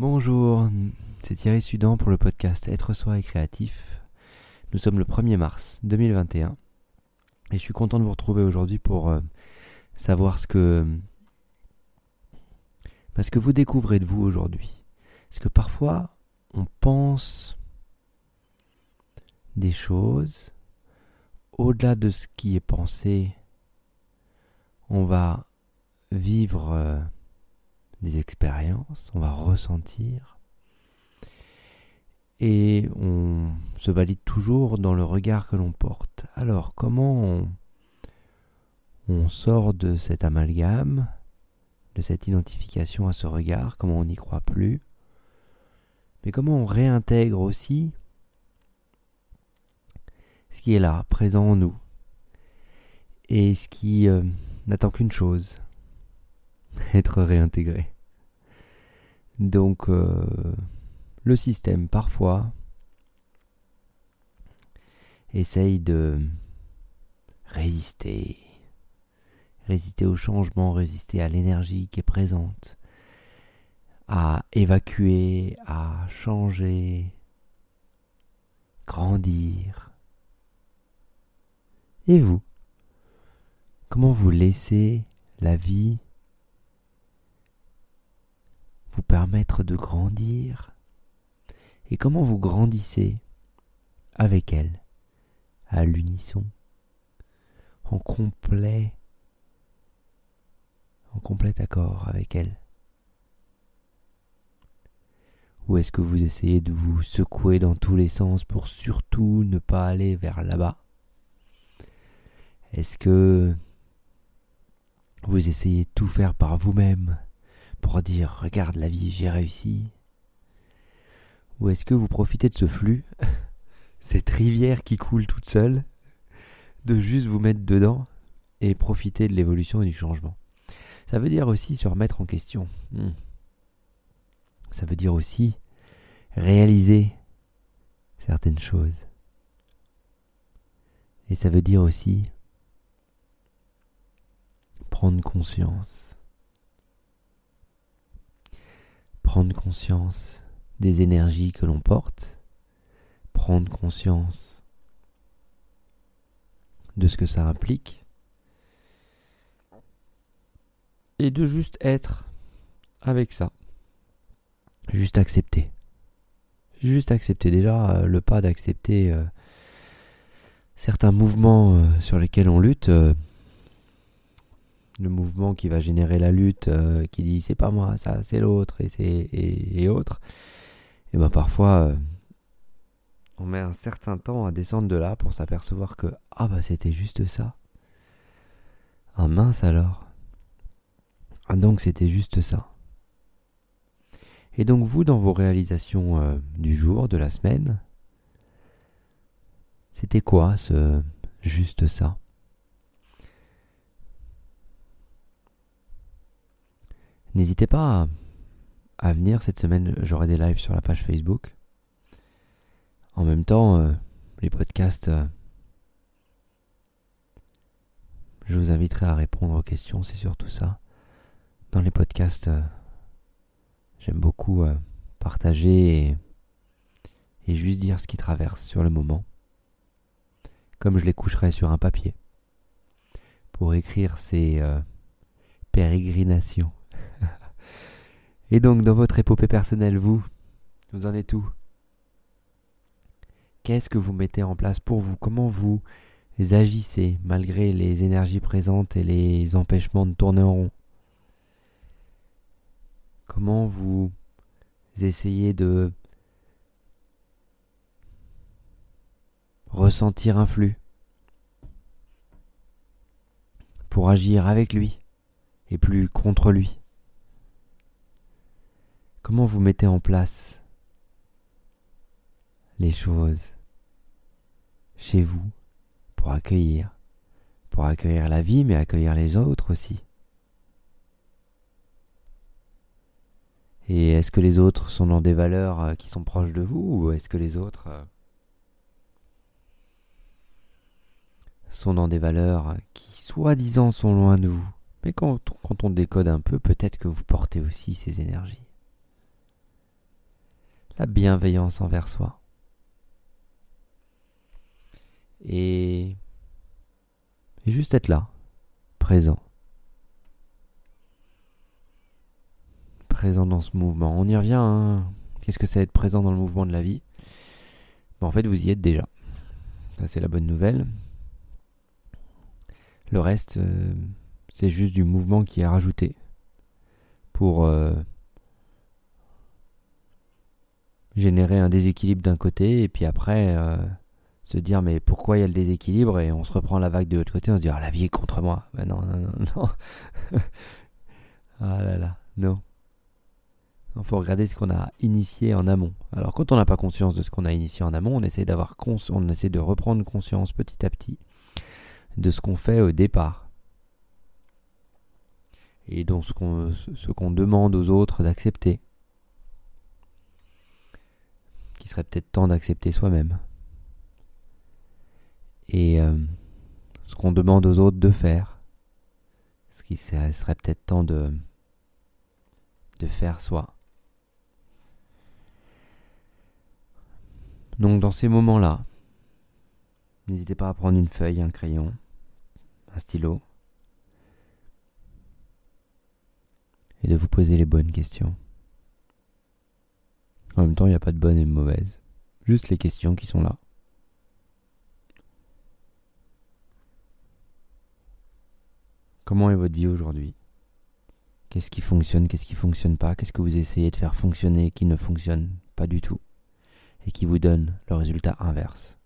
Bonjour, c'est Thierry Sudan pour le podcast Être soi et créatif. Nous sommes le 1er mars 2021 et je suis content de vous retrouver aujourd'hui pour savoir ce que vous découvrez de vous aujourd'hui. Parce que parfois, on pense des choses, au-delà de ce qui est pensé, on va vivre des expériences, on va ressentir et on se valide toujours dans le regard que l'on porte. Alors comment on sort de cet amalgame, de cette identification à ce regard, comment on n'y croit plus, mais comment on réintègre aussi ce qui est là, présent en nous et ce qui n'attend qu'une chose, être réintégré. Donc le système parfois essaye de résister au changement, résister à l'énergie qui est présente, à évacuer, à changer, grandir. Et vous, comment vous laissez la vie vous permettre de grandir, et comment vous grandissez avec elle, à l'unisson, en complet accord avec elle? Ou est-ce que vous essayez de vous secouer dans tous les sens pour surtout ne pas aller vers là-bas? Est-ce que vous essayez de tout faire par vous-même pour dire « Regarde la vie, j'ai réussi ». Ou est-ce que vous profitez de ce flux, cette rivière qui coule toute seule, de juste vous mettre dedans et profiter de l'évolution et du changement? Ça veut dire aussi se remettre en question. Ça veut dire aussi réaliser certaines choses. Et ça veut dire aussi prendre conscience. Prendre conscience des énergies que l'on porte, prendre conscience de ce que ça implique, et de juste être avec ça. Juste accepter. Juste accepter. Déjà, le pas d'accepter certains mouvements sur lesquels on lutte. Le mouvement qui va générer la lutte, qui dit c'est pas moi, ça c'est l'autre et autre, et ben parfois on met un certain temps à descendre de là pour s'apercevoir que c'était juste ça. Mince alors. Donc c'était juste ça. Et donc vous, dans vos réalisations du jour, de la semaine, c'était quoi ce juste ça ? N'hésitez pas à venir cette semaine, j'aurai des lives sur la page Facebook. En même temps, les podcasts, je vous inviterai à répondre aux questions, c'est surtout ça. Dans les podcasts, j'aime beaucoup partager et juste dire ce qui traverse sur le moment, comme je les coucherai sur un papier, pour écrire ces pérégrinations. Et donc, dans votre épopée personnelle, vous en êtes où? Qu'est-ce que vous mettez en place pour vous? Comment vous agissez malgré les énergies présentes et les empêchements de tourner en rond? Comment vous essayez de ressentir un flux pour agir avec lui et plus contre lui? Comment vous mettez en place les choses chez vous pour accueillir la vie, mais accueillir les autres aussi? Et est-ce que les autres sont dans des valeurs qui sont proches de vous, ou est-ce que les autres sont dans des valeurs qui soi-disant sont loin de vous? Mais quand on décode un peu, peut-être que vous portez aussi ces énergies. la bienveillance envers soi. Et juste être là, présent. Présent dans ce mouvement. On y revient, hein. Qu'est-ce que c'est être présent dans le mouvement de la vie ? En fait, vous y êtes déjà. Ça, c'est la bonne nouvelle. Le reste, c'est juste du mouvement qui est rajouté pour générer un déséquilibre d'un côté et puis après se dire mais pourquoi il y a le déséquilibre, et on se reprend la vague de l'autre côté, on se dit ah, la vie est contre moi. Ben non. Ah là là, non. Il faut regarder ce qu'on a initié en amont. Alors quand on n'a pas conscience de ce qu'on a initié en amont, on essaie de reprendre conscience petit à petit de ce qu'on fait au départ. Et donc ce qu'on demande aux autres d'accepter. Qu'il serait peut-être temps d'accepter soi-même. Et ce qu'on demande aux autres de faire. Ce qu'il serait peut-être temps de faire soi. Donc dans ces moments-là, n'hésitez pas à prendre une feuille, un crayon, un stylo, et de vous poser les bonnes questions. En même temps, il n'y a pas de bonnes et de mauvaises, juste les questions qui sont là. Comment est votre vie aujourd'hui ? Qu'est-ce qui fonctionne, qu'est-ce qui ne fonctionne pas ? Qu'est-ce que vous essayez de faire fonctionner qui ne fonctionne pas du tout et qui vous donne le résultat inverse ?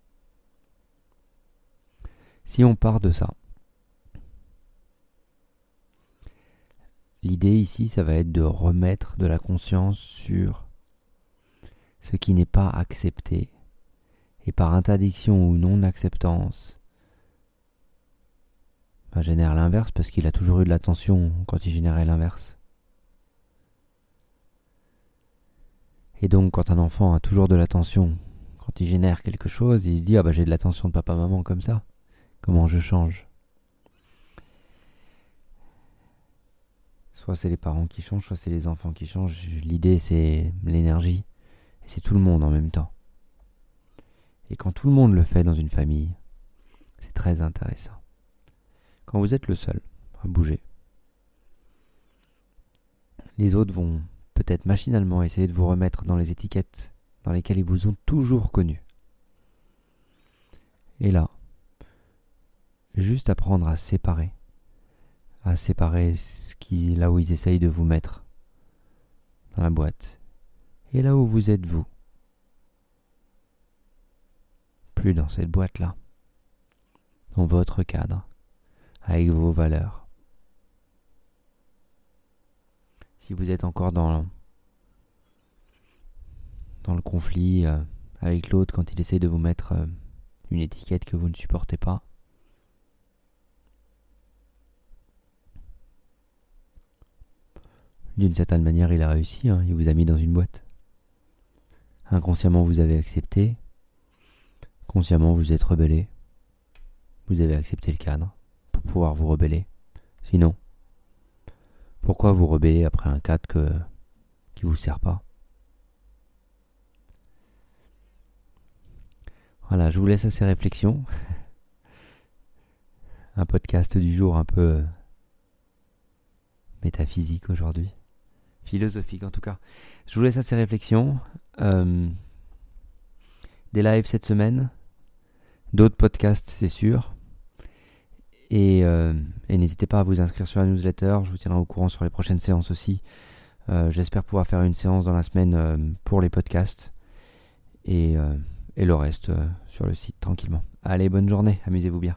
Si on part de ça, l'idée ici, ça va être de remettre de la conscience sur ce qui n'est pas accepté. Et par interdiction ou non-acceptance, ben génère l'inverse, parce qu'il a toujours eu de l'attention quand il générait l'inverse. Et donc, quand un enfant a toujours de l'attention, quand il génère quelque chose, il se dit « Ah ben j'ai de l'attention de papa-maman comme ça ». Comment je change ? Soit c'est les parents qui changent, soit c'est les enfants qui changent. L'idée, c'est l'énergie. Et c'est tout le monde en même temps. Et quand tout le monde le fait dans une famille, c'est très intéressant. Quand vous êtes le seul à bouger, les autres vont peut-être machinalement essayer de vous remettre dans les étiquettes dans lesquelles ils vous ont toujours connu. Et là, juste apprendre à séparer là où ils essayent de vous mettre dans la boîte et là où vous êtes vous, plus dans cette boîte là, dans votre cadre, avec vos valeurs. Si vous êtes encore dans le conflit avec l'autre quand il essaie de vous mettre une étiquette que vous ne supportez pas, d'une certaine manière, il a réussi, hein, il vous a mis dans une boîte. Inconsciemment, vous avez accepté. Consciemment, vous êtes rebellé. Vous avez accepté le cadre pour pouvoir vous rebeller. Sinon, pourquoi vous rebeller après un cadre qui ne vous sert pas ? Voilà, je vous laisse à ces réflexions. Un podcast du jour un peu métaphysique aujourd'hui, philosophique en tout cas. Je vous laisse à ces réflexions. Des lives cette semaine, d'autres podcasts c'est sûr, et n'hésitez pas à vous inscrire sur la newsletter. Je vous tiendrai au courant sur les prochaines séances aussi. J'espère pouvoir faire une séance dans la semaine pour les podcasts et le reste sur le site tranquillement. Allez, bonne journée, amusez-vous bien.